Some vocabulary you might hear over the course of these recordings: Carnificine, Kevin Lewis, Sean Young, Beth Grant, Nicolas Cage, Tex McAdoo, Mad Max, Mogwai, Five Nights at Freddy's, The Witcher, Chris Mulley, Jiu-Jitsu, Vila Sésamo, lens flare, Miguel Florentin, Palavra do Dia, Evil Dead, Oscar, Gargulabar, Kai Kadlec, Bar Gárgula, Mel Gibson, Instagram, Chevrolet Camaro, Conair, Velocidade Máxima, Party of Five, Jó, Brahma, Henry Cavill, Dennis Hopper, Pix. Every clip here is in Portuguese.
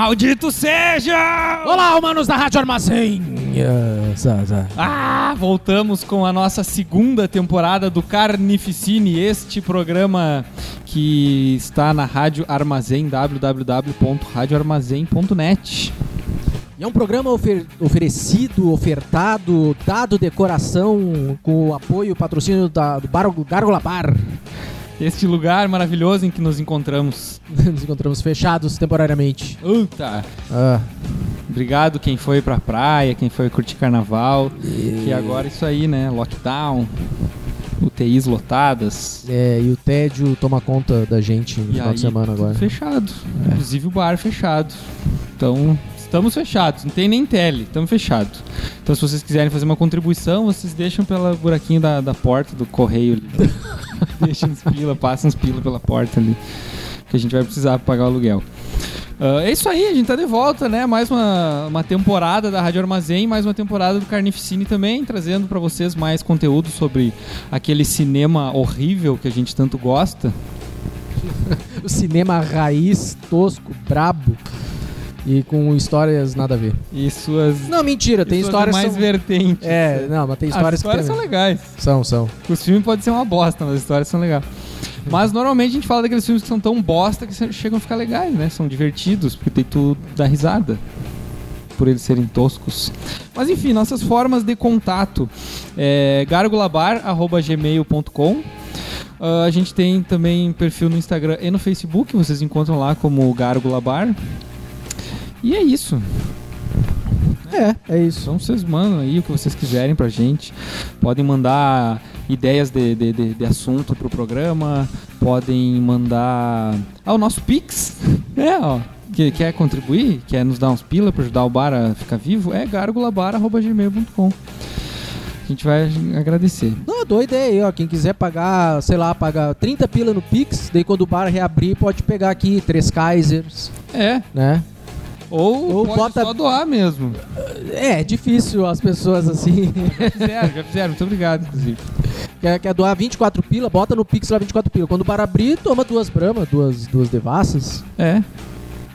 Maldito seja! Olá, humanos da Rádio Armazém! Voltamos com a nossa segunda temporada do Carnificine, este programa que está na Rádio Armazém, www.radioarmazém.net. É um programa ofertado, dado de coração, com o apoio e patrocínio do Bar Gárgula. Este lugar maravilhoso em que nos encontramos. Nos encontramos fechados temporariamente. Uta! Obrigado quem foi pra praia, quem foi curtir carnaval. E agora isso aí, né? Lockdown, UTIs lotadas. E o tédio toma conta da gente no final de semana agora. Fechado. É. Inclusive o bar fechado. Então... estamos fechados, não tem nem tele, estamos fechados. Então se vocês quiserem fazer uma contribuição, vocês deixam pelo buraquinho da porta do correio ali. Deixam uns pila, passam uns pila pela porta ali, que a gente vai precisar pagar o aluguel. É isso aí, a gente tá de volta, né? Mais uma temporada da Rádio Armazém, mais uma temporada do Carnificine também, trazendo pra vocês mais conteúdo sobre aquele cinema horrível que a gente tanto gosta. O cinema raiz, tosco, brabo. E com histórias nada a ver. E suas... não, mentira, tem histórias mais são... vertentes. É, não, mas tem histórias que... as histórias são legais. São. Os filmes podem ser uma bosta, mas as histórias são legais. Mas normalmente a gente fala daqueles filmes que são tão bosta que chegam a ficar legais, né? São divertidos, porque tem tudo da risada. Por eles serem toscos. Mas enfim, nossas formas de contato. É gargulabar@gmail.com. A gente tem também perfil no Instagram e no Facebook. Vocês encontram lá como Gargulabar. E é isso. É isso. Então vocês mandam aí o que vocês quiserem pra gente. Podem mandar ideias de assunto pro programa. Podem mandar... o nosso Pix. Que quer contribuir? Quer nos dar uns pila pra ajudar o bar a ficar vivo? É gargulabar@gmail.com. A gente vai agradecer. Não, dou ideia aí, ó. Quem quiser pagar, sei lá, pagar 30 pila no Pix. Daí quando o bar reabrir, pode pegar aqui 3 Kaisers. Né? Ou pode bota... só doar mesmo. É difícil as pessoas assim. Já fizeram, muito obrigado, inclusive. Quer doar 24 pila, bota no Pix lá 24 pila. Quando o bar abrir, toma 2 Brahma, duas Devassas.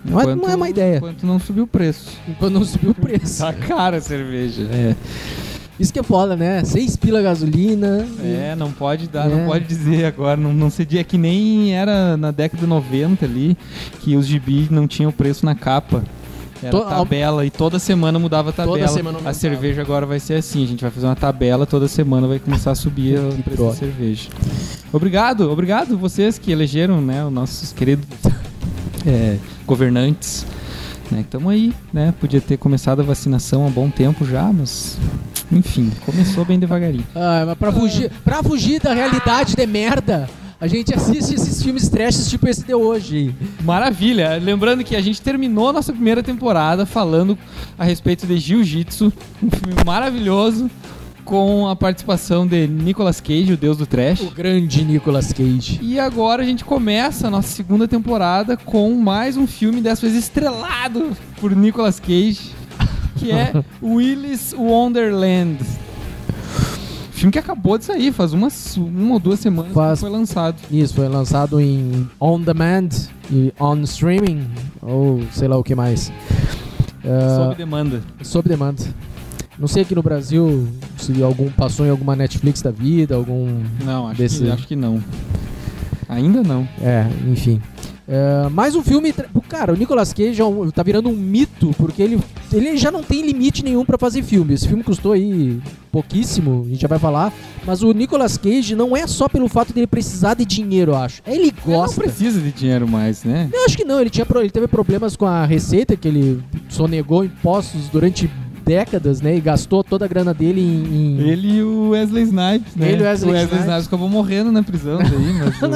Não é uma ideia. Enquanto não subiu o preço. Tá cara a cerveja. Isso que é foda, né? 6 pila gasolina. Não pode dar, não pode dizer agora. Não se dia que nem era na década de 90 ali, que os gibis não tinham preço na capa. Era tabela e toda semana mudava a tabela. A cerveja agora vai ser assim, a gente vai fazer uma tabela, toda semana vai começar a subir o preço da cerveja. Obrigado vocês que elegeram, né, os nossos queridos governantes. Estamos aí, né? Podia ter começado a vacinação há bom tempo já, mas... enfim, começou bem devagarinho. Mas pra fugir da realidade de merda, a gente assiste esses filmes trashes tipo esse de hoje. Maravilha! Lembrando que a gente terminou a nossa primeira temporada falando a respeito de Jiu-Jitsu, um filme maravilhoso, com a participação de Nicolas Cage, o deus do trash. O grande Nicolas Cage. E agora a gente começa a nossa segunda temporada com mais um filme, dessa vez estrelado por Nicolas Cage, que é Willy's Wonderland. Filme que acabou de sair, faz uma ou duas semanas que foi lançado. Isso, foi lançado em on demand e on streaming, ou sei lá o que mais. Sob demanda. Não sei aqui no Brasil se algum passou em alguma Netflix da vida, algum... Não, acho que não. Ainda não. Enfim. Mais um filme... Cara, o Nicolas Cage tá virando um mito, porque ele já não tem limite nenhum pra fazer filme. Esse filme custou aí pouquíssimo, a gente já vai falar. Mas o Nicolas Cage não é só pelo fato dele precisar de dinheiro, eu acho. Ele gosta. Ele não precisa de dinheiro mais, né? Eu acho que não, ele teve problemas com a receita, que ele sonegou impostos durante... décadas, né? E gastou toda a grana dele em... Ele e o Wesley Snipes, né? O Wesley Snipes acabou morrendo na prisão daí, mas o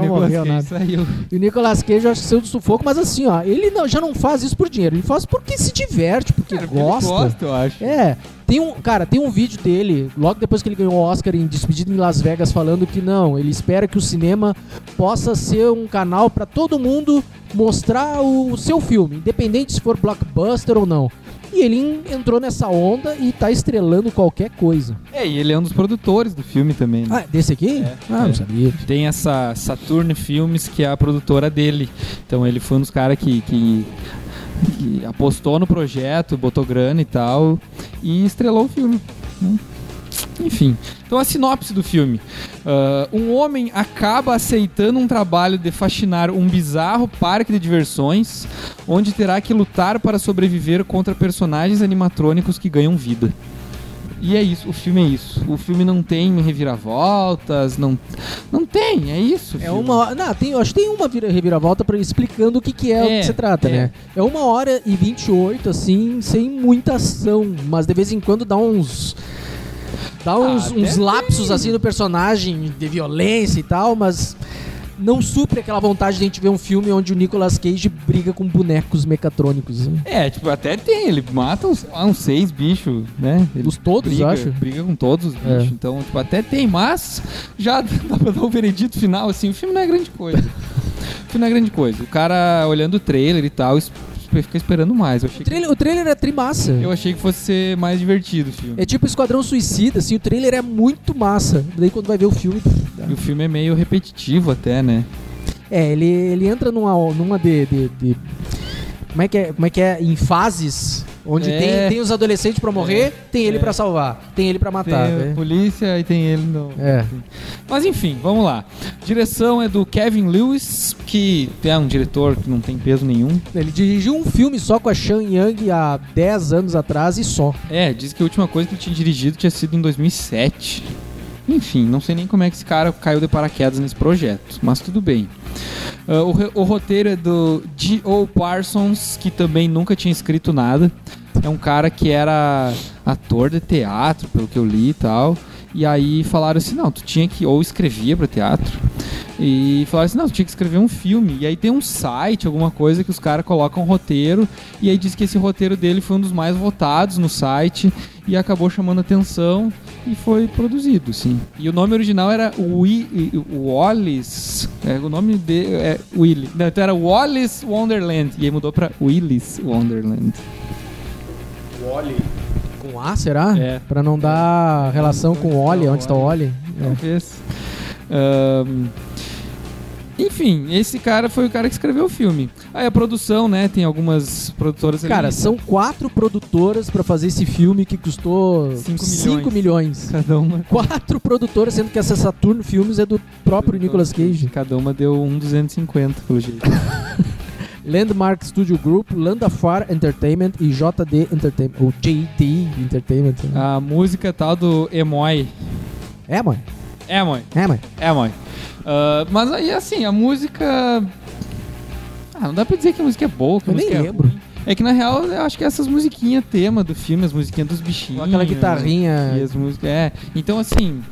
Nicolas Cage saiu. E o Nicolas Cage, eu acho que saiu do sufoco, mas assim, ó, ele já não faz isso por dinheiro, ele faz porque se diverte, porque gosta. Ele gosta, eu acho. Tem um vídeo dele, logo depois que ele ganhou o Oscar em Despedida em Las Vegas, falando que não, ele espera que o cinema possa ser um canal pra todo mundo mostrar o seu filme, independente se for blockbuster ou não. E ele entrou nessa onda e tá estrelando qualquer coisa. E ele é um dos produtores do filme também, né? Desse aqui? Não sabia. Tem essa Saturn Filmes, que é a produtora dele. Então ele foi um dos caras que que apostou no projeto, botou grana e tal, e estrelou o filme. Enfim, então a sinopse do filme. Um homem acaba aceitando um trabalho de faxinar um bizarro parque de diversões, onde terá que lutar para sobreviver contra personagens animatrônicos que ganham vida. E é isso, o filme é isso. O filme não tem reviravoltas, não tem, é isso. É uma, não, tem, acho que tem uma reviravolta explicando o que é o que se trata, né? É 1h28, assim, sem muita ação, mas de vez em quando dá uns lapsos assim no personagem de violência e tal, mas não supre aquela vontade de a gente ver um filme onde o Nicolas Cage briga com bonecos mecatrônicos. Né? É, tipo, até tem, ele mata uns 6 bichos, né? Ele os todos, briga, eu acho. Briga com todos os bichos, então, tipo, até tem, mas já dá pra dar um veredito final, assim, o filme não é grande coisa. O cara olhando o trailer e tal, ficar esperando mais. Eu achei o trailer é trimassa. Eu achei que fosse ser mais divertido o filme. É tipo Esquadrão Suicida, assim, o trailer é muito massa. Daí quando vai ver o filme... E o filme é meio repetitivo até, né? É, ele entra numa de... Como é que é? Em fases, onde tem os adolescentes pra morrer, tem ele pra salvar, tem ele pra matar. Tem a polícia e tem ele no... Mas enfim, vamos lá. Direção é do Kevin Lewis, que é um diretor que não tem peso nenhum. Ele dirigiu um filme só com a Sean Young há 10 anos atrás e só. É, diz que a última coisa que ele tinha dirigido tinha sido em 2007. Enfim, não sei nem como é que esse cara caiu de paraquedas nesse projeto, mas tudo bem. O roteiro é do G. O. Parsons, que também nunca tinha escrito nada. É um cara que era ator de teatro, pelo que eu li e tal. E aí falaram assim, não, tu tinha que... Ou escrevia pra teatro. E falaram assim, não, tu tinha que escrever um filme. E aí tem um site, alguma coisa, que os caras colocam um roteiro. E aí diz que esse roteiro dele foi um dos mais votados no site. E acabou chamando atenção e foi produzido, sim. E o nome original era Willy's... o nome dele é Willy. Não, então era Willy's Wonderland. E aí mudou pra Willy's Wonderland. Wally. Com A, será? É. Pra não dar relação com o Oli, onde está o Oli. Talvez. Enfim, esse cara foi o cara que escreveu o filme. Aí a produção, né, tem algumas produtoras... Cara, são 4 produtoras pra fazer esse filme que custou... 5 milhões. Cada uma. 4 produtoras, sendo que essa Saturn Filmes é do próprio Nicolas Cage. Cada uma deu 1,250 pelo jeito. Landmark Studio Group, Landafar Entertainment e JD Entertainment, ou JD Entertainment. Né? A música tal do Emoy. Emoy. Mas aí, assim, a música... não dá pra dizer que a música é boa, que eu a música nem lembro. É que, na real, eu acho que essas musiquinhas tema do filme, as musiquinhas dos bichinhos. Aquela guitarrinha. E as músicas, Então, assim,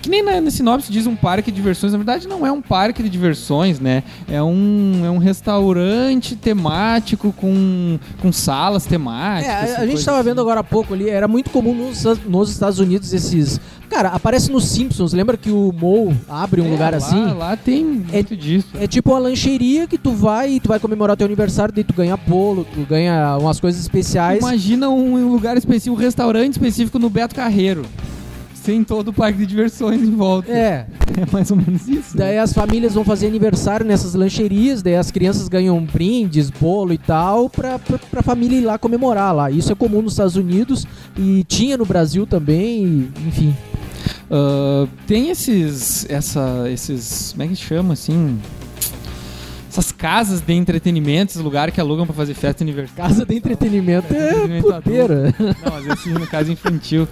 que nem na sinopse diz um parque de diversões. Na verdade, não é um parque de diversões, né? É um restaurante temático com salas temáticas. A gente tava vendo agora há pouco ali, era muito comum nos Estados Unidos esses... Cara, aparece nos Simpsons, lembra que o Moe abre um lugar assim? Lá tem muito disso. É tipo uma lancheria que tu vai comemorar o teu aniversário, daí tu ganha bolo, tu ganha umas coisas especiais. Imagina um lugar específico, um restaurante específico no Beto Carreiro. Sem todo o parque de diversões em volta. É mais ou menos isso. Daí as famílias vão fazer aniversário nessas lancherias, daí as crianças ganham brindes, bolo e tal, pra família ir lá comemorar lá. Isso é comum nos Estados Unidos e tinha no Brasil também, enfim. Tem esses, como é que chama assim, essas casas de entretenimento, esses lugares que alugam pra fazer festa de aniversário. Casa de entretenimento é puteira. Não, às vezes no caso infantil,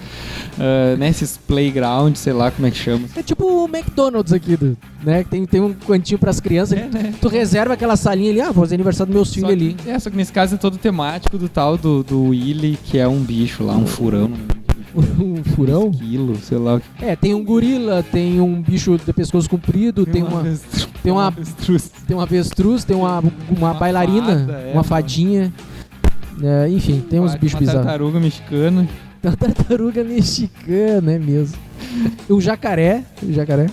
né, esses playground, sei lá como é que chama. É tipo o McDonald's aqui, né, que tem um cantinho pras crianças, né? Tu reserva aquela salinha ali, vou fazer aniversário do meu filho ali. Só que nesse caso é todo temático do tal do Willy, que é um bicho lá, um furão. Um furão? Esquilo, sei lá. Tem um gorila, tem um bicho de pescoço comprido, tem uma avestruz, tem uma bailarina, fada, uma fadinha. Enfim, tem uns bichos bizarros. Tartaruga mexicana. Tartaruga mexicana, é mesmo. O jacaré?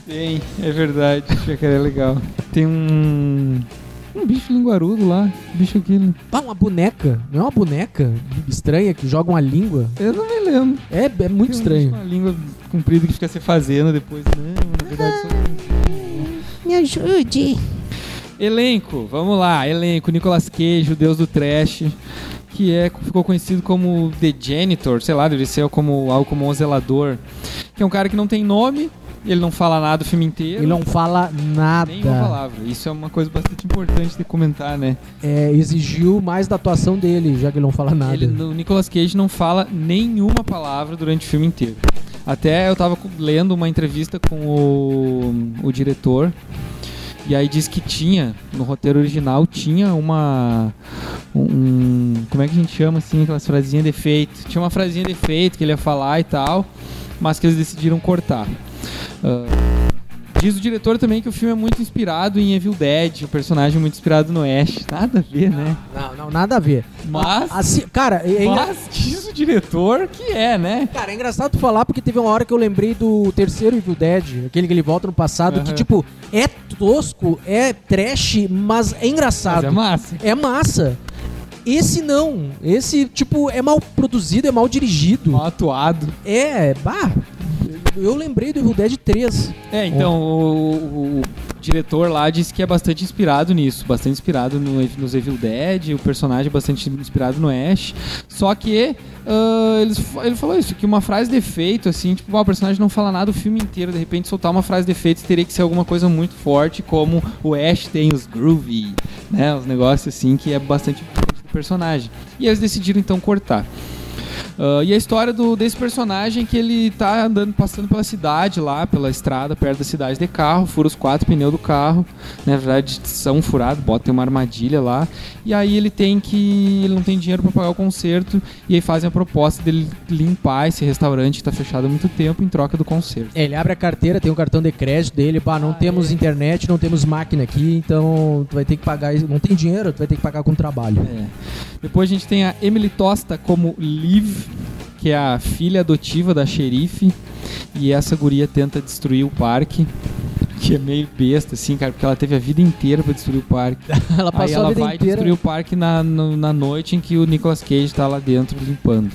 Tem, é verdade. O jacaré é legal. Tem um bicho linguarudo lá, bicho aquilo. Uma boneca, não é uma boneca estranha que joga uma língua? Eu não me lembro. É muito estranho. Uma língua comprida que fica se fazendo depois, né? Na verdade, só... Me ajude. Elenco, vamos lá, elenco. Nicolas Cage, o deus do trash, que ficou conhecido como The Janitor, sei lá, deve ser algo como um zelador, que é um cara que não tem nome, ele não fala nada o filme inteiro. Ele não fala nada. Nem uma palavra. Isso é uma coisa bastante importante de comentar, né? É, exigiu mais da atuação dele, já que ele não fala nada. O Nicolas Cage não fala nenhuma palavra durante o filme inteiro. Até eu tava lendo uma entrevista com o diretor, e aí diz que tinha, no roteiro original, tinha como é que a gente chama assim, aquelas frasinhas de efeito. Tinha uma frasinha de efeito que ele ia falar e tal, mas que eles decidiram cortar. Diz o diretor também que o filme é muito inspirado em Evil Dead, o personagem é muito inspirado no Ash. Nada a ver, né? Não, nada a ver. Mas, assim, cara, mas diz o diretor que é, né? Cara, é engraçado tu falar, porque teve uma hora que eu lembrei do terceiro Evil Dead, aquele que ele volta no passado, que tipo, é tosco, é trash, mas é engraçado. Mas é massa. É massa. Esse não. Esse, tipo, é mal produzido, é mal dirigido. Mal atuado. É, bah... Eu lembrei do Evil Dead 3. É, então, o diretor lá disse que é bastante inspirado nisso. Bastante inspirado nos Evil Dead. O personagem é bastante inspirado no Ash. Só que ele falou isso, que uma frase de efeito, assim, tipo, o personagem não fala nada o filme inteiro. De repente, soltar uma frase de efeito teria que ser alguma coisa muito forte, como o Ash tem os groovy, né? Os negócios, assim, que é bastante importante do personagem. E eles decidiram, então, cortar. E a história desse personagem, que ele tá andando, passando pela cidade lá, pela estrada, perto da cidade, de carro, fura os 4 pneus do carro, né, na verdade são furados, bota uma armadilha lá, e aí ele não tem dinheiro para pagar o conserto, e aí fazem a proposta dele limpar esse restaurante que tá fechado há muito tempo em troca do conserto. Ele abre a carteira, tem o cartão de crédito dele, não temos internet, não temos máquina aqui, então tu vai ter que pagar, não tem dinheiro, tu vai ter que pagar com trabalho. É. Depois a gente tem a Emily Tosta como Liv, que é a filha adotiva da xerife, e essa guria tenta destruir o parque, que é meio besta, assim, cara, porque ela teve a vida inteira pra destruir o parque. Ela passou a vida inteira. Aí ela vai destruir o parque na noite em que o Nicolas Cage tá lá dentro limpando.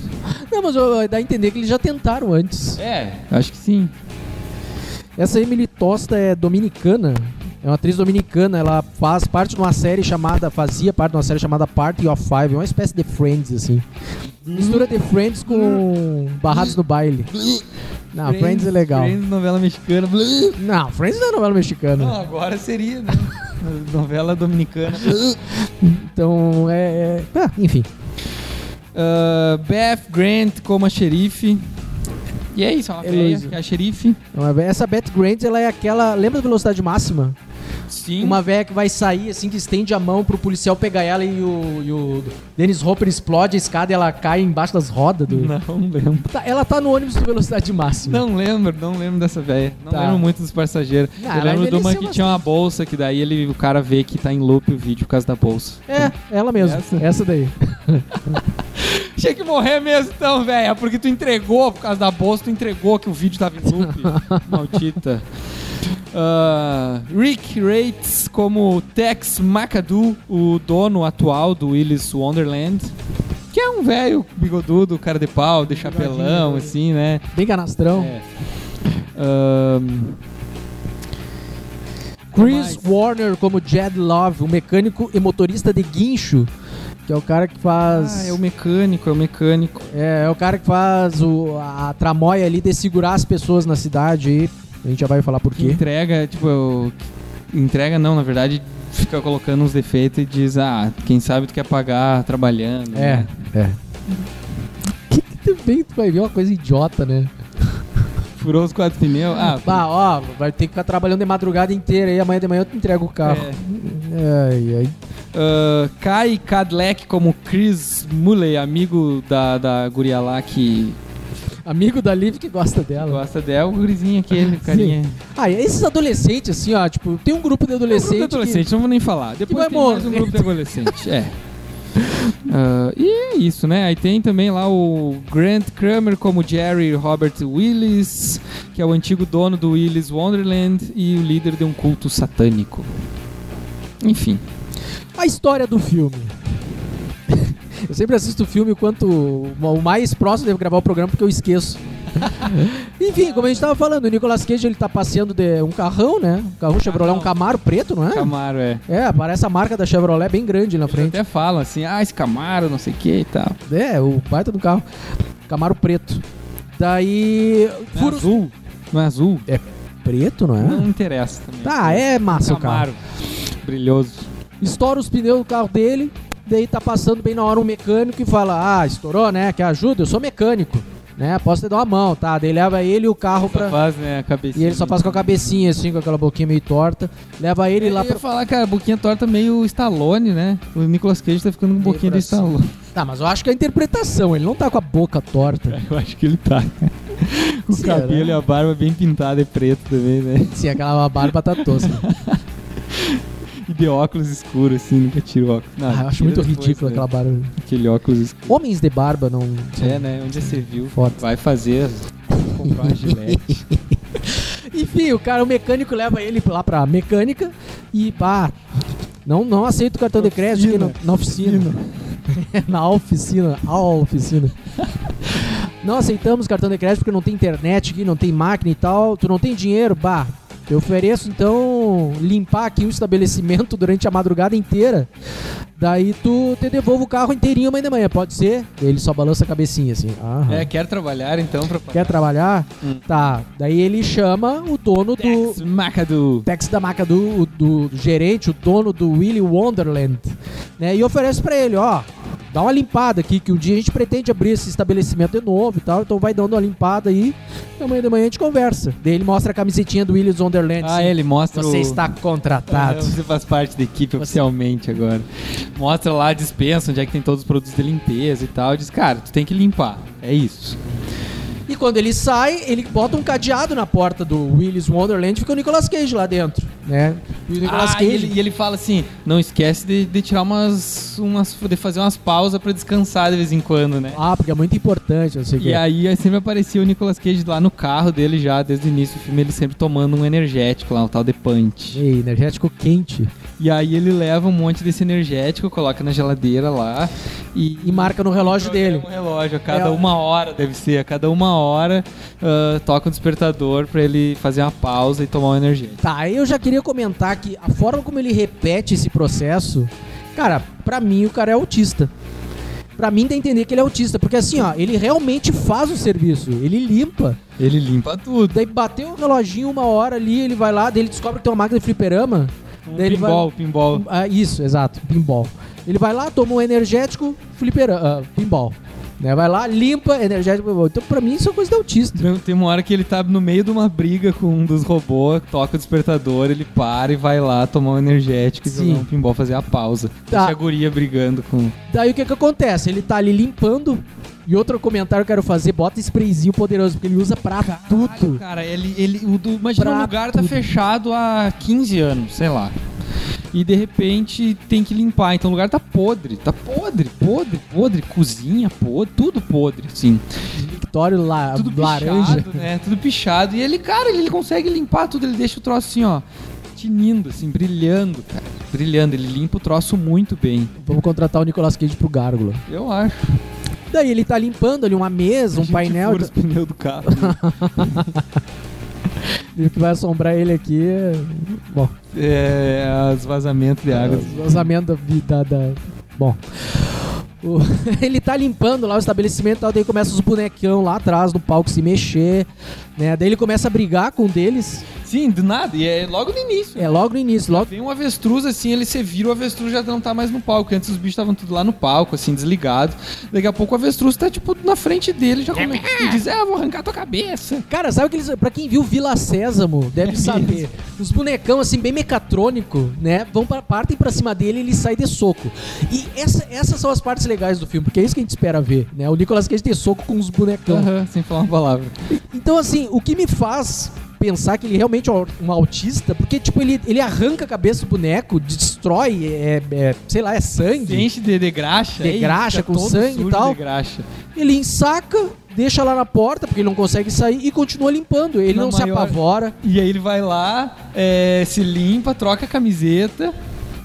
Não, mas dá a entender que eles já tentaram antes. É, acho que sim. Essa Emily Tosta é dominicana, é uma atriz dominicana, ela fazia parte de uma série chamada Party of Five, uma espécie de Friends, assim. Mistura de Friends com Barrados no Baile. Não, Friends é legal. Friends, novela mexicana. Não, Friends não é novela mexicana. Não, agora seria, né? Novela dominicana. Então, enfim. Beth Grant como a xerife. E é isso, que é a xerife. Essa Beth Grant, ela é aquela... Lembra da Velocidade Máxima? Sim. Uma velha que vai sair, assim, que estende a mão pro policial pegar ela, e o Dennis Hopper explode a escada e ela cai embaixo das rodas do... Não lembro. Ela tá no ônibus de Velocidade Máxima. Não lembro dessa velha. Lembro muito dos passageiros. Eu lembro de uma que tinha uma bolsa, que daí o cara vê que tá em loop o vídeo por causa da bolsa. É, ela mesmo. Essa daí. Tinha que morrer mesmo então, velha, porque tu entregou, por causa da bolsa, tu entregou que o vídeo tava em loop. Maldita. Rick Rates como Tex McAdoo, o dono atual do Willy's Wonderland, que é um velho bigodudo, cara de pau, de chapelão, assim, né? Bem canastrão. É. Chris Warner como Jed Love, o mecânico e motorista de guincho, que é o cara que faz... Ah, é o mecânico. É o cara que faz a tramóia ali de segurar as pessoas na cidade e... A gente já vai falar por quê. Na verdade, fica colocando uns defeitos e diz, quem sabe tu quer pagar trabalhando. É. Que também tu vai ver uma coisa idiota, né? Furou os 4 pneus. Vai ter que ficar trabalhando de madrugada inteira e amanhã de manhã eu te entrego o carro. Kai Kadlec como Chris Mulley, amigo da guria lá que... Amigo da Liv que gosta dela. Gosta dela, o gurizinho aquele, carinha. E esses adolescentes, assim, ó, tipo, tem um grupo de adolescentes. Não vou nem falar. Depois tem mais um grupo de adolescente. E é isso, né? Aí tem também lá o Grant Kramer como Jerry Robert Willis, que é o antigo dono do Willy's Wonderland e o líder de um culto satânico. Enfim. A história do filme. Eu sempre assisto o filme o mais próximo de gravar o programa, porque eu esqueço. Enfim, como a gente tava falando, o Nicolas Cage, ele tá passeando de um carrão, né? Um carrão Chevrolet, um Camaro preto, não é? Camaro, é. É, parece a marca da Chevrolet bem grande na eles frente. Até falam assim, ah, esse Camaro, não sei o que e tal. É, o baita do carro. Camaro preto. Daí... É furo... azul. Não é azul? É preto, não é? Não interessa também. Tá, é massa o carro. Camaro. Brilhoso. Estoura os pneus do carro dele, daí tá passando bem na hora um mecânico e fala, ah, estourou, né? Quer ajuda? Eu sou mecânico. Né? Posso te dar uma mão, tá? Daí leva ele e o carro pra... Faz, né? E ele só faz com a cabecinha, assim, com aquela boquinha meio torta. Leva ele lá pra... Eu ia falar, cara, boquinha torta meio Stallone, né? O Nicolas Cage tá ficando com boquinha de Stallone. Tá, mas eu acho que é a interpretação. Ele não tá com a boca torta. Eu acho que ele tá. O Será? Cabelo e a barba bem pintada e preto também, né? Sim, aquela barba tá tosca. E de óculos escuros, assim, nunca tiro óculos. Não, eu acho muito ridículo aquela barba. Aquele óculos escuro. Homens de barba não... É, né? Onde você viu, fotos. Vai fazer, comprar uma gilete. Enfim, o cara, o mecânico leva ele lá pra mecânica e pá, não aceita o cartão de crédito aqui na oficina. Na oficina. Não aceitamos cartão de crédito porque não tem internet aqui, não tem máquina e tal. Tu não tem dinheiro, bah. Eu ofereço, então, limpar aqui o estabelecimento durante a madrugada inteira. Daí tu te devolve o carro inteirinho amanhã de manhã, pode ser? Ele só balança a cabecinha, assim. Aham. É, quer trabalhar, então, pra pagar. Quer trabalhar? Tá. Daí ele chama o dono do... Tex McAdoo. Tex da McAdoo, do gerente, o dono do Willy's Wonderland. Né? E oferece pra ele, ó... Dá uma limpada aqui, que um dia a gente pretende abrir esse estabelecimento de novo e tal, então vai dando uma limpada aí e amanhã de manhã a gente conversa. Daí ele mostra a camisetinha do Willy's Wonderland. Ah, assim, ele mostra você está contratado. Você faz parte da equipe oficialmente agora. Mostra lá a dispensa, onde é que tem todos os produtos de limpeza e tal, e diz, cara, tu tem que limpar, é isso. E quando ele sai, ele bota um cadeado na porta do Willy's Wonderland e fica o Nicolas Cage lá dentro, né? E o Nicolas Cage... E ele fala assim, não esquece de tirar de fazer umas pausas pra descansar de vez em quando, né? Ah, porque é muito importante, não sei o que. E aí sempre aparecia o Nicolas Cage lá no carro dele já, desde o início do filme, ele sempre tomando um energético lá, um tal de punch. E energético quente. E aí ele leva um monte desse energético, coloca na geladeira lá e marca no relógio dele. Um relógio, a cada uma hora deve ser, a cada uma hora toca o despertador pra ele fazer uma pausa e tomar uma energia. Tá, eu já queria comentar que a forma como ele repete esse processo, cara, pra mim o cara é autista. Pra mim dá a entender que ele é autista, porque assim, ó, ele realmente faz o serviço, ele limpa. Ele limpa tudo. Daí bateu o reloginho uma hora ali, ele vai lá, daí ele descobre que tem uma máquina de fliperama. Pinball. Ah, isso, exato, pinball. Ele vai lá, toma um energético, fliperama, pinball. Né, vai lá, limpa, energético. Então, pra mim, isso é coisa de autista. Tem uma hora que ele tá no meio de uma briga com um dos robôs, toca o despertador, ele para e vai lá tomar um energético. Sim. E jogar um pinball, fazer a pausa. Tá. Deixa a guria brigando com... Daí o que acontece? Ele tá ali limpando. E outro comentário que eu quero fazer, bota sprayzinho poderoso, porque ele usa pra tudo. Cara, imagina um lugar tá fechado há 15 anos, sei lá. E de repente tem que limpar. Então o lugar tá podre. Cozinha podre, tudo podre, sim. Victório lá, tudo laranja. Pichado, né? Tudo pichado. E ele, cara, ele consegue limpar tudo. Ele deixa o troço assim, ó, tinindo, assim, brilhando, cara. Brilhando. Ele limpa o troço muito bem. Vamos contratar o Nicolas Cage pro Gárgula. Eu acho. Daí ele tá limpando ali uma mesa, um painel. Fura os pneus do carro. E o que vai assombrar ele aqui é... Bom. É... Os vazamentos de água. Os vazamentos da... Bom. Ele tá limpando lá o estabelecimento e tal. Daí começa os bonecão lá atrás do palco se mexer, né? Daí ele começa a brigar com um deles. Sim, do nada. E é logo no início. Tem um avestruz assim, ele se vira, o avestruz já não tá mais no palco. Antes os bichos estavam tudo lá no palco, assim, desligado. Daqui a pouco o avestruz tá, tipo, na frente dele. Já começa e diz, vou arrancar tua cabeça. Cara, sabe aqueles... Pra quem viu Vila Sésamo, deve saber. Isso. Os bonecão, assim, bem mecatrônico, né? Partem pra cima dele e ele sai de soco. E essas são as partes legais do filme, porque é isso que a gente espera ver, né? O Nicolas Cage de soco com os bonecão. Sem falar uma palavra. Então, assim, o que me faz... pensar que ele realmente é um autista, porque, tipo, ele arranca a cabeça do boneco, destrói, sei lá, é sangue. Se enche de graxa. De graxa, com sangue e tal. Ele ensaca, deixa lá na porta, porque ele não consegue sair, e continua limpando. Ele não se apavora. E aí ele vai lá, se limpa, troca a camiseta...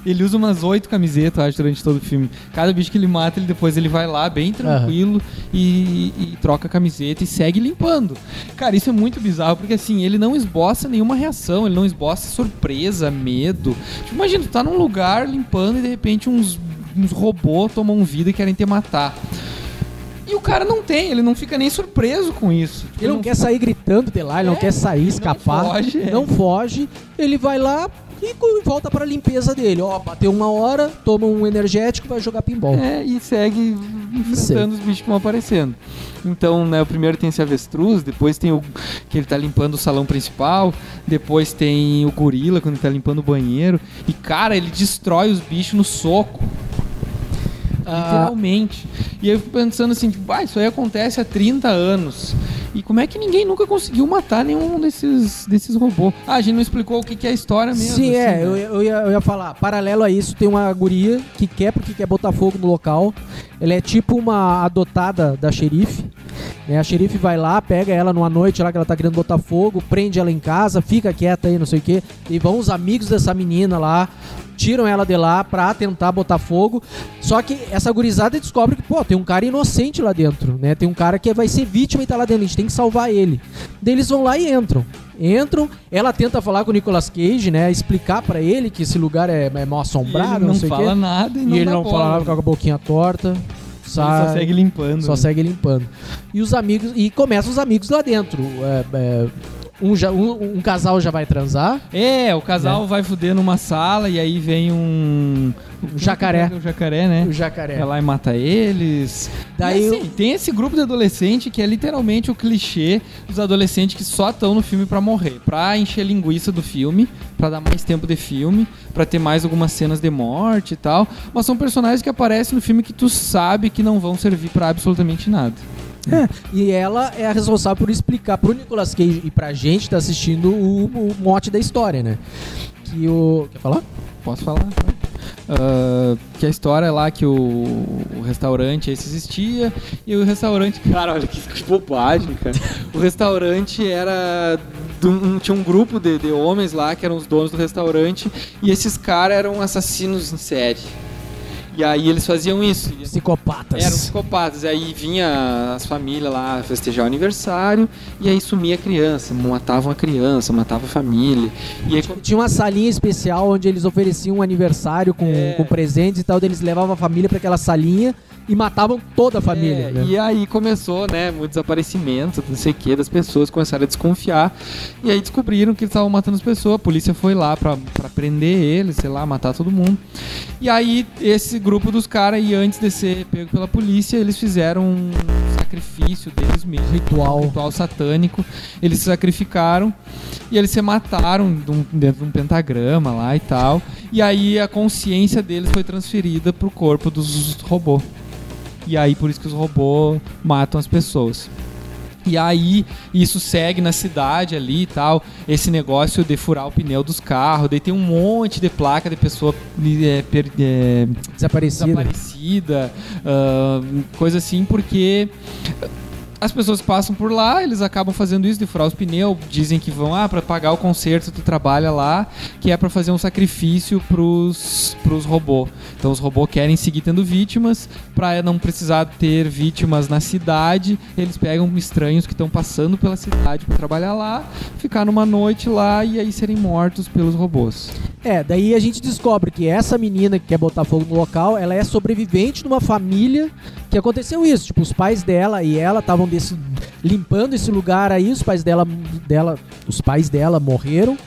Ele usa umas 8 camisetas, acho, durante todo o filme. Cada bicho que ele mata, ele depois ele vai lá bem tranquilo e troca a camiseta e segue limpando. Cara, isso é muito bizarro, porque assim, ele não esboça nenhuma reação, ele não esboça surpresa, medo. Tipo, imagina, tu tá num lugar limpando e de repente uns robôs tomam vida e querem te matar. E o cara não tem, ele não fica nem surpreso com isso. Tipo, ele não quer sair gritando de lá, ele não quer sair, escapar. Não foge, ele vai lá e volta pra limpeza dele. Ó, bateu uma hora, toma um energético, vai jogar pinball. É, e segue enfrentando os bichos que vão aparecendo. Então, né, o primeiro tem esse avestruz, depois tem o que ele tá limpando o salão principal, depois tem o gorila quando ele tá limpando o banheiro. E, cara, ele destrói os bichos no soco. Literalmente. E eu fico pensando assim, tipo, isso aí acontece há 30 anos. E como é que ninguém nunca conseguiu matar nenhum desses robôs? Ah, a gente não explicou o que é a história mesmo. Sim, assim, né? eu ia falar. Paralelo a isso, tem uma guria que quer botar fogo no local. Ela é tipo uma adotada da xerife. Né? A xerife vai lá, pega ela numa noite lá que ela tá querendo botar fogo, prende ela em casa, fica quieta aí, não sei o quê. E vão os amigos dessa menina lá, tiram ela de lá pra tentar botar fogo. Só que essa gurizada descobre que, pô, tem um cara inocente lá dentro, né? Tem um cara que vai ser vítima e tá lá dentro, a gente tem que salvar ele. Daí eles vão lá e entram, ela tenta falar com o Nicolas Cage, né, explicar pra ele que esse lugar é mal assombrado, não sei o quê. Ele não fala nada e ele não fala nada, fica com a boquinha torta. Ele só segue limpando. E os amigos, e começam os amigos lá dentro. Um casal já vai transar. É, o casal vai fuder numa sala e aí vem um jacaré. O jacaré, né? O jacaré. Vai lá e mata eles. Daí assim, tem esse grupo de adolescente que é literalmente o clichê dos adolescentes que só estão no filme pra morrer. Pra encher linguiça do filme, pra dar mais tempo de filme, pra ter mais algumas cenas de morte e tal. Mas são personagens que aparecem no filme que tu sabe que não vão servir pra absolutamente nada. É, e ela é a responsável por explicar pro Nicolas Cage e pra gente tá assistindo o mote da história, né? Que o... Quer falar? Posso falar. Que a história é lá que o restaurante esse existia e o restaurante... Cara, olha que bobagem, cara. O restaurante era... Tinha um grupo de homens lá que eram os donos do restaurante e esses caras eram assassinos em série. E aí eles faziam isso. Psicopatas. Eram psicopatas. E aí vinha as famílias lá festejar o aniversário e aí sumia a criança. Matavam a criança, matavam a família. E aí... Tinha uma salinha especial onde eles ofereciam um aniversário com presentes e tal. Eles levavam a família para aquela salinha e matavam toda a família. Né? E aí começou, né, muito desaparecimento, não sei o que, das pessoas começaram a desconfiar. E aí descobriram que eles estavam matando as pessoas. A polícia foi lá pra prender eles, sei lá, matar todo mundo. E aí esse grupo dos caras, e antes de ser pego pela polícia, eles fizeram um sacrifício deles mesmos, ritual satânico. Eles se sacrificaram e eles se mataram dentro de um pentagrama lá e tal. E aí a consciência deles foi transferida pro corpo dos robôs. E aí por isso que os robôs matam as pessoas. E aí isso segue na cidade ali e tal, esse negócio de furar o pneu dos carros. Daí tem um monte de placa de pessoa desaparecida, coisa assim, porque... As pessoas passam por lá, eles acabam fazendo isso de furar os pneus, dizem que vão pra pagar o conserto do trabalho lá, que é pra fazer um sacrifício pros robôs. Então os robôs querem seguir tendo vítimas, pra não precisar ter vítimas na cidade, eles pegam estranhos que estão passando pela cidade pra trabalhar lá, ficar numa noite lá e aí serem mortos pelos robôs. Daí a gente descobre que essa menina que quer botar fogo no local, ela é sobrevivente de uma família que aconteceu isso, tipo, os pais dela e ela estavam limpando esse lugar aí, os pais dela morreram,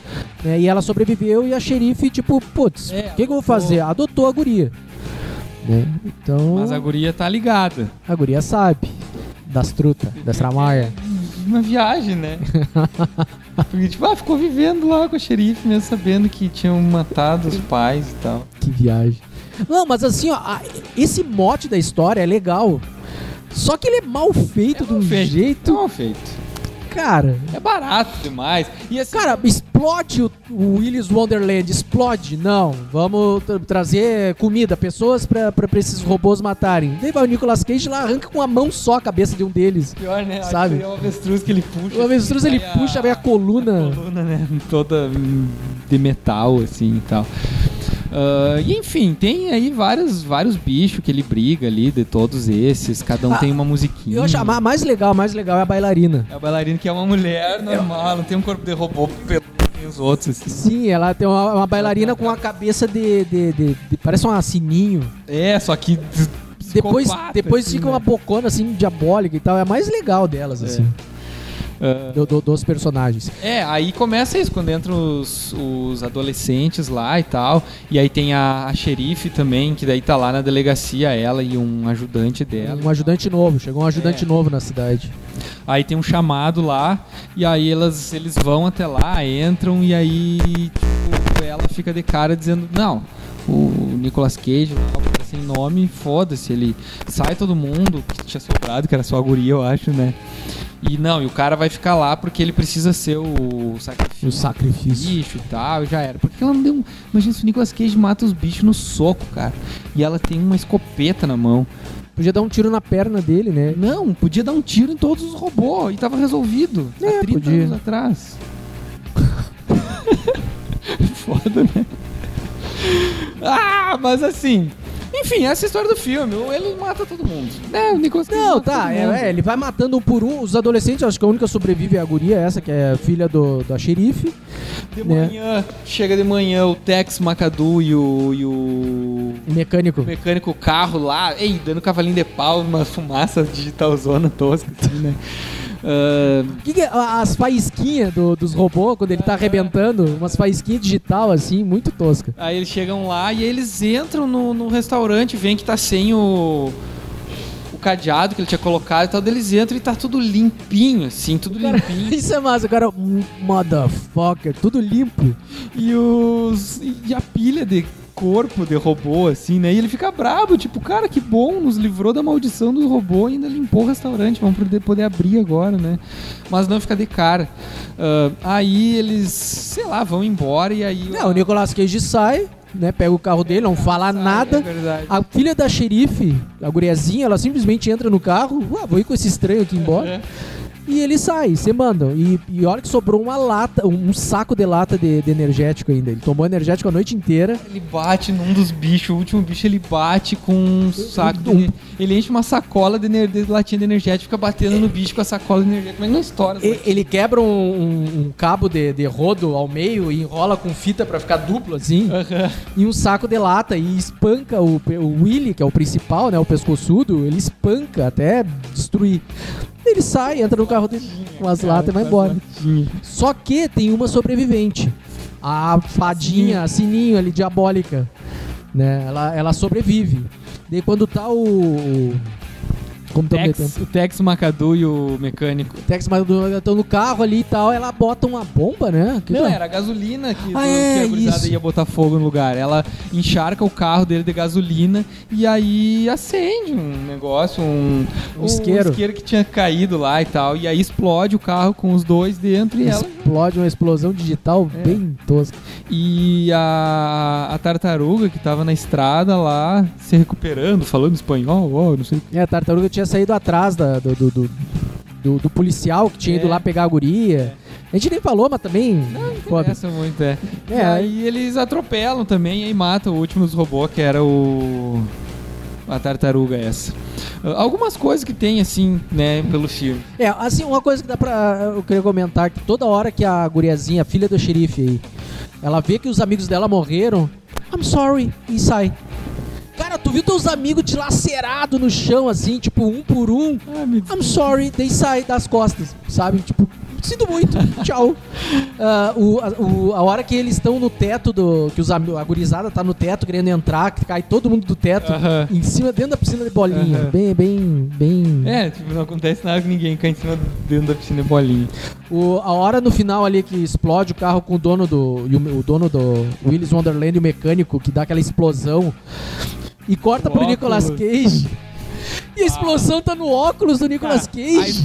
né, e ela sobreviveu e a xerife, tipo, putz, o que eu vou fazer? Adotou a guria. Né? Então, mas a guria tá ligada. A guria sabe das trutas, das tramaias. Uma viagem, né? Porque, tipo, ficou vivendo lá com a xerife, mesmo sabendo que tinham matado os pais e tal. Que viagem. Não, mas assim, esse mote da história é legal. Só que ele é mal feito jeito. É mal feito. Cara, é barato demais. E assim, cara, explode o Willy's Wonderland. Explode. Não, vamos trazer comida, pessoas pra esses robôs matarem. Daí vai o Nicolas Cage lá, arranca com uma mão só a cabeça de um deles. Pior, né? Sabe? É o avestruz que ele puxa. O avestruz ele puxa, vai a coluna. A coluna, né? Toda de metal, assim e tal. E enfim, tem aí vários bichos que ele briga ali, de todos esses, cada um tem uma musiquinha. Eu acho a mais legal é a bailarina. É a bailarina que é uma mulher normal, não tem um corpo de robô os outros. Assim. Sim, ela tem uma bailarina com a cabeça de parece um assininho. É, só que depois assim, fica uma bocona assim, diabólica e tal. É a mais legal delas, assim. Dos personagens. É, aí começa isso, quando entram os adolescentes lá e tal. E aí tem a xerife também, que daí tá lá na delegacia, ela e um ajudante dela. Um ajudante novo, chegou um ajudante novo na cidade. Aí tem um chamado lá, e aí eles vão até lá, entram, e aí tipo, ela fica de cara dizendo, não, o Nicolas Cage, sem nome, foda-se, ele sai todo mundo, que tinha sobrado, que era só a guria, eu acho, né? E o cara vai ficar lá porque ele precisa ser o sacrifício. O sacrifício. E tal, e já era. Porque ela não deu um... Imagina se o Nicolas Cage mata os bichos no soco, cara. E ela tem uma escopeta na mão. Podia dar um tiro na perna dele, né? Não, podia dar um tiro em todos os robôs. E tava resolvido. Há 30 anos atrás. Foda, né? Mas assim... Enfim, essa é a história do filme. Ele mata todo mundo. É, o Nicolas Cage. Não, tá. Ele vai matando um por um. Os adolescentes, acho que a única sobrevive é a guria, essa, que é a filha da xerife. De manhã, chega de manhã o Tex McAdoo e o mecânico carro lá. Ei, dando cavalinho de pau, uma fumaça digital zona tosca, assim, né? Que é as faísquinhas dos robôs, quando ele tá arrebentando, umas faísquinhas digital, assim, muito tosca. Aí eles chegam lá e eles entram no restaurante, veem que tá sem o cadeado que ele tinha colocado e tal, eles entram e tá tudo limpinho, assim, tudo limpinho. Isso é massa, o cara, motherfucker, tudo limpo. E a pilha de corpo de robô, assim, né? E ele fica brabo, tipo, cara, que bom, nos livrou da maldição dos robôs e ainda limpou o restaurante, vamos poder abrir agora, né? Mas não fica de cara. Aí eles, sei lá, vão embora e aí... O Nicolas Cage sai, né? Pega o carro dele, não fala nada. É a filha da xerife, a guriazinha, ela simplesmente entra no carro, vou ir com esse estranho aqui embora. E ele sai, você manda. E olha que sobrou uma lata, um saco de lata de energético ainda. Ele tomou energético a noite inteira. Ele bate num dos bichos, o último bicho ele bate com um saco. Ele enche uma sacola de latinha de energético, fica batendo no bicho com a sacola de energético, mas não estoura. Ele quebra um cabo de rodo ao meio e enrola com fita pra ficar duplo, assim. E um saco de lata e espanca o Willy, que é o principal, né? O pescoçudo, ele espanca até destruir. Ele sai, entra no carro dele com as latas e vai embora. Só que tem uma sobrevivente. A fadinha, a sininho ali, diabólica. Né? Ela sobrevive. Daí quando tá o... Como o Tex McAdoo e o mecânico. O Tex McAdoo estão no carro ali e tal. Ela bota uma bomba, né? Era a gasolina que a gurizada ia botar fogo no lugar. Ela encharca o carro dele de gasolina e aí acende um negócio, um isqueiro. Um isqueiro que tinha caído lá e tal. E aí explode o carro com os dois dentro e ela... Explode uma explosão digital bem tosca. E a tartaruga que tava na estrada lá se recuperando, falando espanhol, não sei o que. A tartaruga tinha saído atrás do policial que tinha ido lá pegar a guria. A gente nem falou, mas também... Não interessa muito, E aí eles atropelam também e aí matam o último dos robôs, que era a tartaruga essa. Algumas coisas que tem, assim, né, pelo filme. Assim, uma coisa que dá pra... Eu queria comentar que toda hora que a guriazinha, a filha do xerife aí, ela vê que os amigos dela morreram, I'm sorry, e sai. Cara, tu viu teus amigos te lacerados no chão, assim, tipo, um por um? I'm sorry, daí sai das costas, sabe? Tipo, sinto muito, tchau. A hora que eles estão no teto, a gurizada tá no teto querendo entrar, que cai todo mundo do teto, em cima, dentro da piscina de bolinha. Bem... tipo, não acontece nada que ninguém cai em cima, dentro da piscina de bolinha. A hora no final ali que explode o carro com o dono do Willy's Wonderland, o mecânico, que dá aquela explosão... E corta pro Nicolas Cage. E a explosão tá no óculos do Nicolas Cage.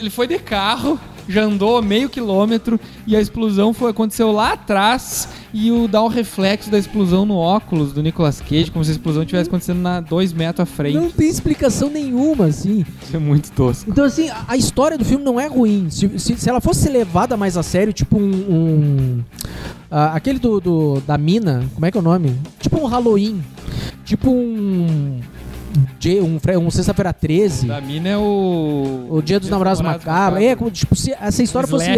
Ele foi de carro, já andou meio quilômetro e a explosão aconteceu lá atrás e dá um reflexo da explosão no óculos do Nicolas Cage, como se a explosão estivesse acontecendo 2 metros à frente. Não tem explicação nenhuma, assim. Isso é muito tosco. Então, assim, a história do filme não é ruim. Se ela fosse levada mais a sério, tipo um Aquele da mina, como é que é o nome? Tipo um Halloween. Tipo um Sexta-feira 13. Da mina é o... O Dia dos Namorados Macabros. É, como, tipo, se essa história fosse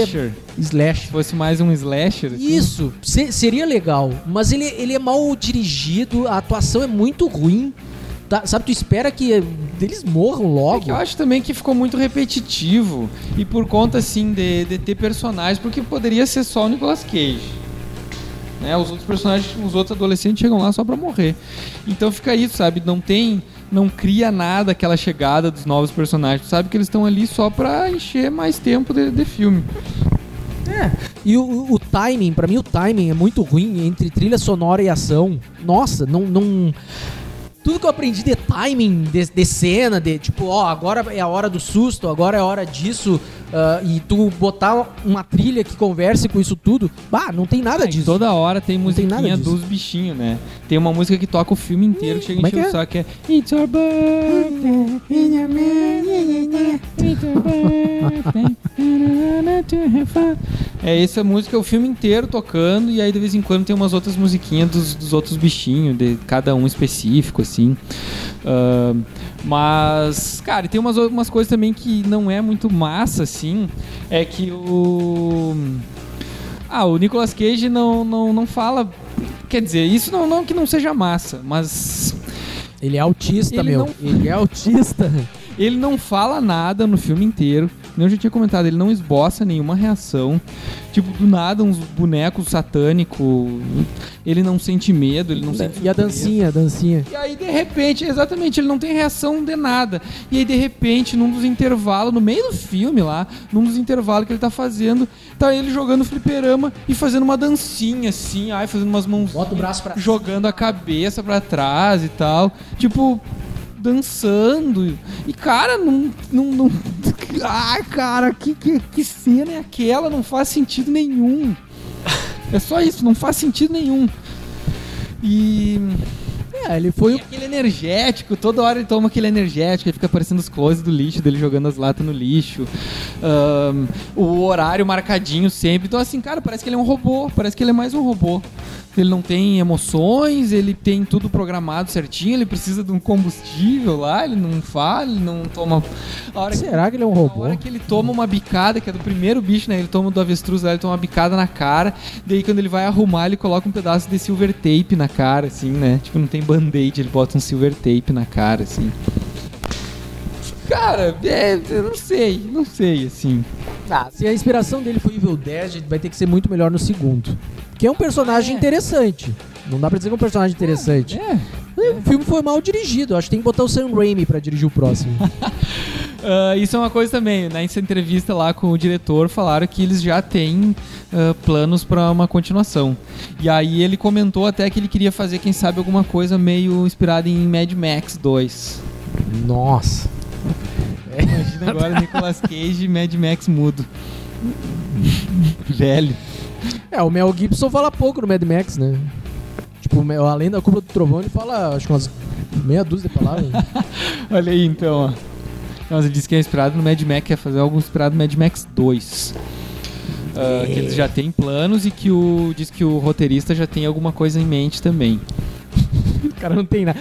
mais um slasher. Isso, assim. Seria legal. Mas ele é mal dirigido, a atuação é muito ruim. Tá, sabe, tu espera que eles morram logo. É que eu acho também que ficou muito repetitivo. E por conta, assim, de ter personagens, porque poderia ser só o Nicolas Cage. Né? Os outros personagens, os outros adolescentes chegam lá só pra morrer. Então fica isso, sabe? Não cria nada aquela chegada dos novos personagens. Tu sabe que eles estão ali só pra encher mais tempo de filme. É. E o timing, pra mim o timing é muito ruim entre trilha sonora e ação. Nossa, não... Tudo que eu aprendi de timing, de cena, de tipo, ó, agora é a hora do susto, agora é a hora disso, e tu botar uma trilha que converse com isso tudo, não tem nada disso. Toda hora tem musiquinha dos bichinhos, né? Tem uma música que toca o filme inteiro, que chega em encher o saco, que é It's your birthday, in your mind, it's your birthday, essa música é o filme inteiro tocando, e aí de vez em quando tem umas outras musiquinhas dos outros bichinhos, de cada um específico, assim. Mas, cara, tem umas coisas também que não é muito massa, assim. É que o Nicolas Cage não fala. Quer dizer, isso não que não seja massa, mas ele é autista, ele é autista. Ele não fala nada no filme inteiro. Eu já tinha comentado, ele não esboça nenhuma reação. Tipo, do nada, uns bonecos satânicos. Ele não sente medo, ele não sente... E a dancinha. E aí, de repente, exatamente, ele não tem reação de nada. E aí, de repente, num dos intervalos, no meio do filme lá, num dos intervalos que ele tá fazendo, tá ele jogando fliperama e fazendo uma dancinha, assim, fazendo umas mãozinhas. Bota o braço pra... Jogando a cabeça pra trás e tal. Tipo... dançando, e cara, não... Ai, cara, que cena é aquela? Não faz sentido nenhum. É só isso, não faz sentido nenhum. E... ele foi aquele energético, toda hora ele toma aquele energético, ele fica aparecendo os close do lixo, dele jogando as latas no lixo, o horário marcadinho sempre. Então assim, cara, parece que ele é um robô, parece que ele é mais um robô. Ele não tem emoções, ele tem tudo programado certinho, ele precisa de um combustível lá, ele não fala, ele não toma... Será que ele é um robô? A hora que ele toma uma bicada, que é do primeiro bicho, né? Ele toma do avestruz lá, ele toma uma bicada na cara, daí quando ele vai arrumar, ele coloca um pedaço de silver tape na cara, assim, né? Tipo, não tem band-aid, ele bota um silver tape na cara, assim. Cara, eu não sei, assim. Se a inspiração dele foi Evil Dead, vai ter que ser muito melhor no segundo. Que é um personagem interessante. Não dá pra dizer que é um personagem interessante. O filme foi mal dirigido. Acho que tem que botar o Sam Raimi pra dirigir o próximo. Isso é uma coisa também. Nessa entrevista lá com o diretor, falaram que eles já têm planos pra uma continuação. E aí ele comentou até que ele queria fazer, quem sabe, alguma coisa meio inspirada em Mad Max 2. Nossa. Imagina agora Nicolas Cage e Mad Max mudo. Velho. O Mel Gibson fala pouco no Mad Max, né? Tipo, além da Cúpula do Trovão, ele fala, acho que umas meia dúzia de palavras. Olha aí, então, ó. Ele disse que é inspirado no Mad Max, quer fazer algo inspirado no Mad Max 2. Que eles já têm planos e que diz que o roteirista já tem alguma coisa em mente também. O cara não tem nada.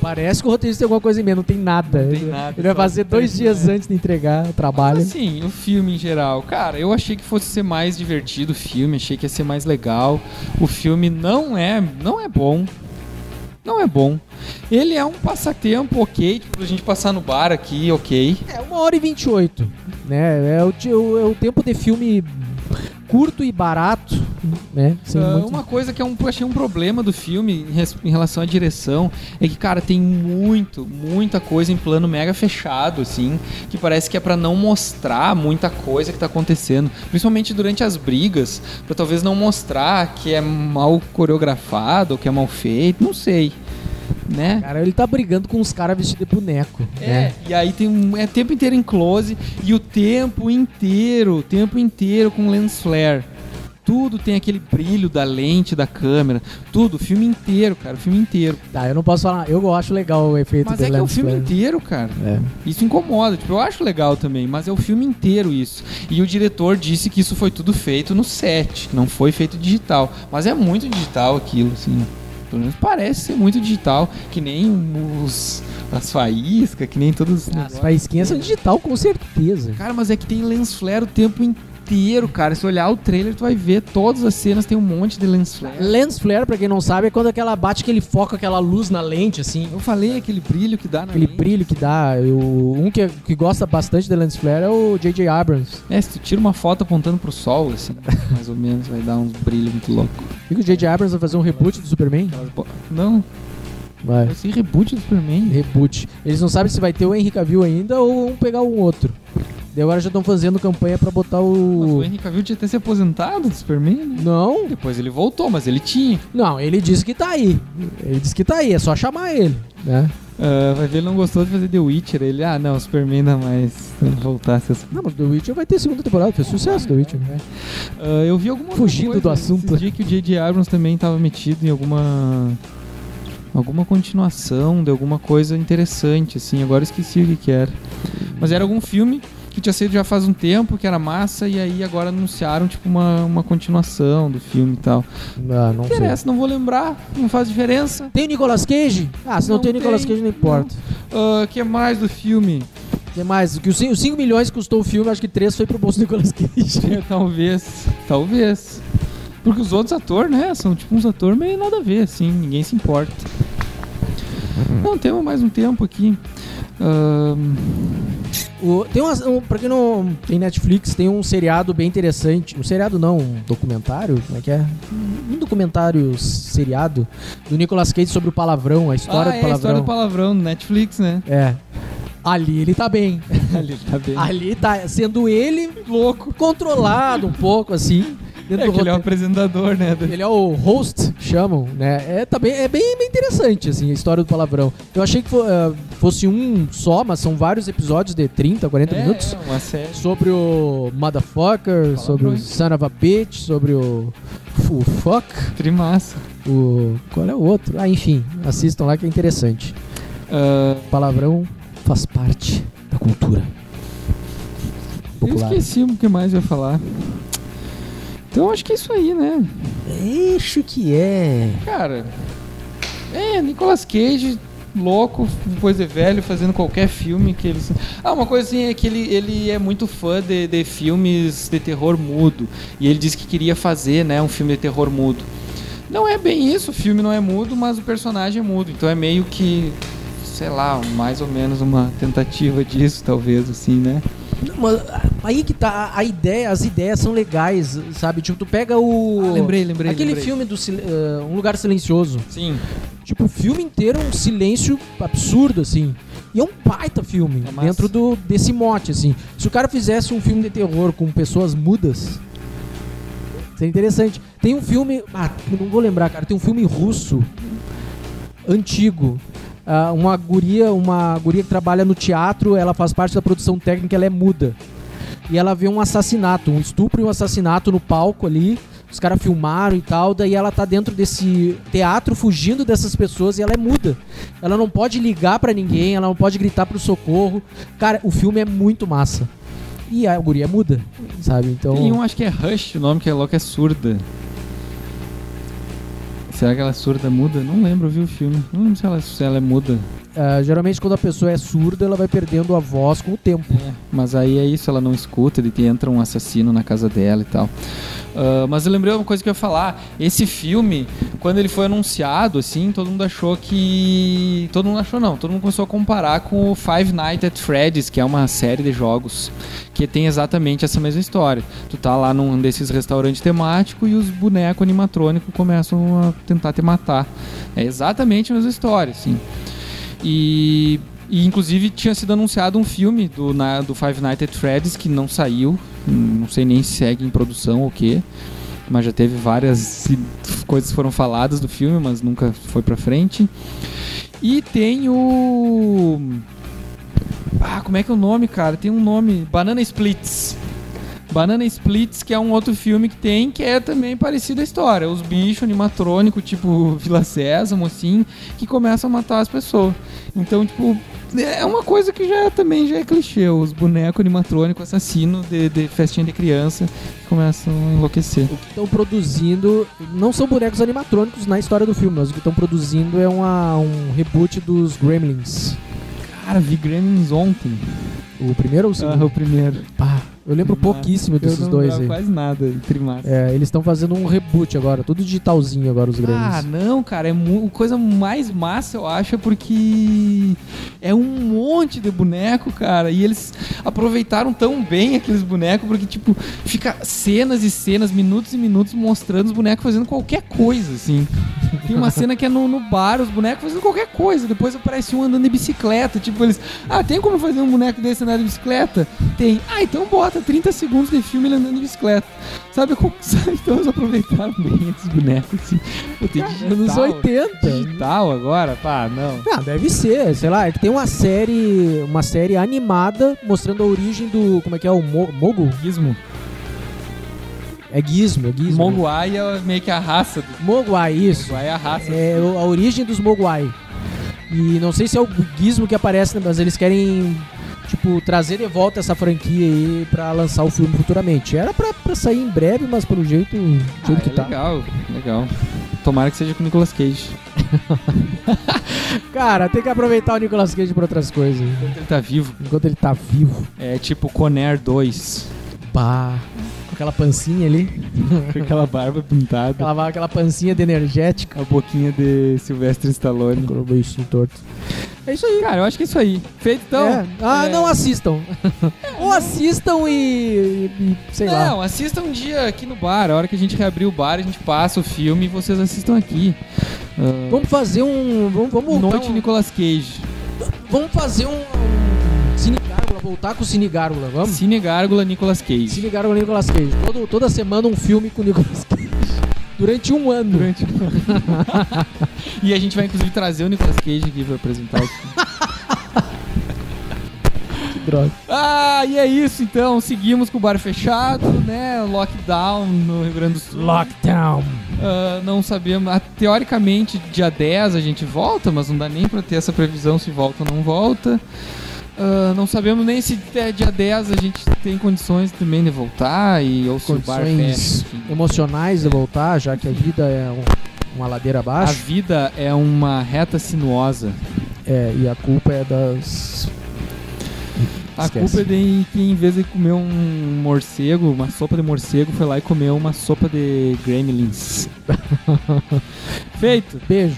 Parece que o roteirista tem alguma coisa em mente, não tem nada. Não tem nada. Ele vai fazer 2 dias antes de entregar o trabalho. Mas, assim, o filme em geral, cara, eu achei que fosse ser mais divertido o filme, achei que ia ser mais legal. O filme não é bom. Não é bom. Ele é um passatempo, ok, tipo, a gente passar no bar aqui, ok. 1h28, né? É o tempo de filme curto e barato, né? Uma coisa que achei um problema do filme em relação à direção é que, cara, tem muita coisa em plano mega fechado, assim, que parece que é pra não mostrar muita coisa que tá acontecendo, principalmente durante as brigas, pra talvez não mostrar que é mal coreografado ou que é mal feito, não sei, né? Cara, ele tá brigando com os caras vestidos de boneco. Né? E aí tem tempo inteiro em close e o tempo inteiro com lens flare. Tudo tem aquele brilho da lente, da câmera. Tudo, o filme inteiro, cara. O filme inteiro. Tá, eu não posso falar. Eu acho legal o efeito. Mas é que é o filme inteiro, cara. É. Isso incomoda. Tipo, eu acho legal também, mas é o filme inteiro isso. E o diretor disse que isso foi tudo feito no set. Não foi feito digital. Mas é muito digital aquilo, assim. Pelo menos parece ser muito digital. Que nem os... As faíscas, que nem todos... As faísquinhas são digital, com certeza. Cara, mas é que tem lens flare o tempo inteiro. Cara, se olhar o trailer, tu vai ver todas as cenas, tem um monte de lens flare. Lens flare, pra quem não sabe, é quando aquela bate que ele foca aquela luz na lente, assim. Eu falei, aquele brilho que dá na aquele lente. Aquele brilho que dá. Um que gosta bastante de lens flare é o JJ Abrams. É, se tu tira uma foto apontando pro sol, assim, mais ou menos, vai dar uns brilhos muito loucos. E que o JJ Abrams vai fazer um reboot do Superman? Não. Vai ser reboot do Superman. Reboot. Eles não sabem se vai ter o Henry Cavill ainda ou vão pegar um outro. E agora já estão fazendo campanha pra botar o... Mas o Henry Cavill tinha até se aposentado do Superman, né? Não. Depois ele voltou, mas ele tinha. Não, ele disse que tá aí. Ele disse que tá aí, é só chamar ele, né? Vai ver, ele não gostou de fazer The Witcher. Ele, não, o Superman dá mais. Ele voltasse assim. Não, mas The Witcher vai ter segunda temporada, fez sucesso The Witcher. Eu vi alguma fugindo do assunto. Eu vi que o J.D. Abrams também tava metido em alguma continuação de alguma coisa interessante, assim. Agora eu esqueci o que era. Mas era algum filme que tinha sido já faz um tempo, que era massa, e aí agora anunciaram, tipo, uma continuação do filme e tal. Não interessa, sei. Não vou lembrar, não faz diferença. Tem o Nicolas Cage? Se não tem o Nicolas Cage, não importa. O que mais do filme? Que mais? Que os 5 milhões custou o filme, acho que 3 foi pro bolso do Nicolas Cage. Talvez. Porque os outros atores, né, são tipo uns atores meio nada a ver, assim, ninguém se importa. Não, temos mais um tempo aqui. Pra quem não tem Netflix, tem um seriado bem interessante. Um seriado não, um documentário. Como é que é? Um documentário seriado do Nicolas Cage sobre o palavrão, a história do palavrão. A história do palavrão no Netflix, né? É. Ali ele tá bem. Ali tá sendo ele louco, controlado um pouco, assim. Que ele é o apresentador, né? Ele é o host, chamam, né? É bem interessante, assim, a história do palavrão. Eu achei que fosse um só, mas são vários episódios de 30, 40 minutos. É uma série. Sobre o motherfucker, sobre o son of a bitch, sobre o fuck. Trimassa. Qual é o outro? Enfim, assistam lá que é interessante. Palavrão faz parte da cultura popular. Eu esqueci o que mais eu ia falar. Então acho que é isso aí, né? Acho que é. Cara, Nicolas Cage, louco, depois de velho, fazendo qualquer filme que ele... uma coisa assim é que ele é muito fã de filmes de terror mudo. E ele disse que queria fazer, né, um filme de terror mudo. Não é bem isso, o filme não é mudo, mas o personagem é mudo. Então é meio que, sei lá, mais ou menos uma tentativa disso, talvez, assim, né? Não, mas aí que tá, as ideias são legais, sabe? Tipo, tu pega o... lembrei. Aquele filme do Um Lugar Silencioso. Sim. Tipo, o filme inteiro é um silêncio absurdo, assim. E é um baita filme, dentro desse mote, assim. Se o cara fizesse um filme de terror com pessoas mudas, seria interessante. Tem um filme... não vou lembrar, cara. Tem um filme russo, antigo. Uma guria que trabalha no teatro, ela faz parte da produção técnica, ela é muda. E ela vê um assassinato, um estupro e um assassinato no palco ali, os caras filmaram e tal, daí ela tá dentro desse teatro fugindo dessas pessoas e ela é muda. Ela não pode ligar pra ninguém, ela não pode gritar pro socorro. Cara, o filme é muito massa. E a guria é muda, sabe? Então... Tem um, acho que é Rush, o nome que é louco, é surda. Será que ela é surda, muda? Não lembro, eu vi o filme. Não lembro se ela é muda. Geralmente quando a pessoa é surda, ela vai perdendo a voz com o tempo. Mas aí é isso, ela não escuta, entra um assassino na casa dela e tal. Mas eu lembrei uma coisa que eu ia falar. Esse filme, quando ele foi anunciado, assim, todo mundo começou a comparar com o Five Nights at Freddy's, que é uma série de jogos que tem exatamente essa mesma história. Tu tá lá num desses restaurantes temáticos e os bonecos animatrônicos começam a tentar te matar. É exatamente a mesma história, assim. E inclusive tinha sido anunciado um filme do Five Nights at Freddy's que não saiu, não sei nem se segue em produção ou o quê, mas já teve várias coisas que foram faladas do filme, mas nunca foi pra frente. E tem o... como é que é o nome, cara? Tem um nome, Banana Splits. Banana Splits, que é um outro filme que tem, que é também parecida a história. Os bichos animatrônicos, tipo Vila Sésamo, assim, que começam a matar as pessoas. Então, tipo, é uma coisa que já também já é clichê. Os bonecos animatrônicos assassinos de festinha de criança que começam a enlouquecer. O que estão produzindo não são bonecos animatrônicos na história do filme, mas o que estão produzindo é um reboot dos Gremlins. Cara, vi Gremlins ontem. O primeiro ou o segundo? Ah, o primeiro. Ah, eu lembro pouquíssimo desses dois aí. Eu não quase nada, trimassa. É, eles estão fazendo um reboot agora, tudo digitalzinho agora, os Gremlins. Ah, não, cara, é coisa mais massa, eu acho, porque é um monte de boneco, cara, e eles aproveitaram tão bem aqueles bonecos, porque, tipo, fica cenas e cenas, minutos e minutos mostrando os bonecos fazendo qualquer coisa, assim. Tem uma cena que é no bar, os bonecos fazendo qualquer coisa, depois aparece um andando de bicicleta, tipo, eles, tem como fazer um boneco desse andando de bicicleta? Tem. Ah, então bota 30 segundos de filme ele andando de bicicleta. Sabe como? Então eles aproveitaram bem esses bonecos, assim. Anos 80. Digital agora? Pá, não. Ah, deve ser, sei lá. Tem uma série animada mostrando a origem do... Como é que é? O Mogo? Gizmo. É Gizmo. Mogwai é meio que a raça. Mogwai, isso. Mogwai é a raça. É a origem dos Mogwai. E não sei se é o Gizmo que aparece, mas eles querem... Tipo, trazer de volta essa franquia aí pra lançar o filme futuramente. Era pra sair em breve, mas pelo jeito que tá. Legal. Tomara que seja com o Nicolas Cage. Cara, tem que aproveitar o Nicolas Cage pra outras coisas. Enquanto ele tá vivo. É tipo Conair 2. Pá. Com aquela pancinha ali. Com aquela barba pintada. Aquela pancinha de energética. A boquinha de Sylvester Stallone. Com o beicinho torto. É isso aí. Cara, eu acho que é isso aí. Feito, então. É. Não assistam. Ou assistam e sei lá. Não, assistam um dia aqui no bar. A hora que a gente reabrir o bar, a gente passa o filme e vocês assistam aqui. Vamos fazer um... Vamos Noite Nicolas Cage. Vamos fazer um Cine Gárgula, voltar com o Cine Gárgula, vamos? Cine Gárgula, Nicolas Cage. Cine Gárgula, Nicolas Cage. Toda semana um filme com o Nicolas Cage. Durante um ano. E a gente vai, inclusive, trazer o Nicolas Cage aqui pra apresentar o filme. Que droga. Ah, e é isso, então. Seguimos com o bar fechado, né? Lockdown no Rio Grande do Sul. Lockdown. Não sabemos. Teoricamente, dia 10 a gente volta, mas não dá nem pra ter essa previsão se volta ou não volta. Não sabemos nem se até dia 10 a gente tem condições também de voltar ou se o bar fecha, emocionais de voltar, já que a vida é uma ladeira abaixo. A vida é uma reta sinuosa. É, e a culpa é das... Esquece. A culpa é de quem, em vez de comer um morcego, uma sopa de morcego, foi lá e comeu uma sopa de gremlins. Feito. Beijo.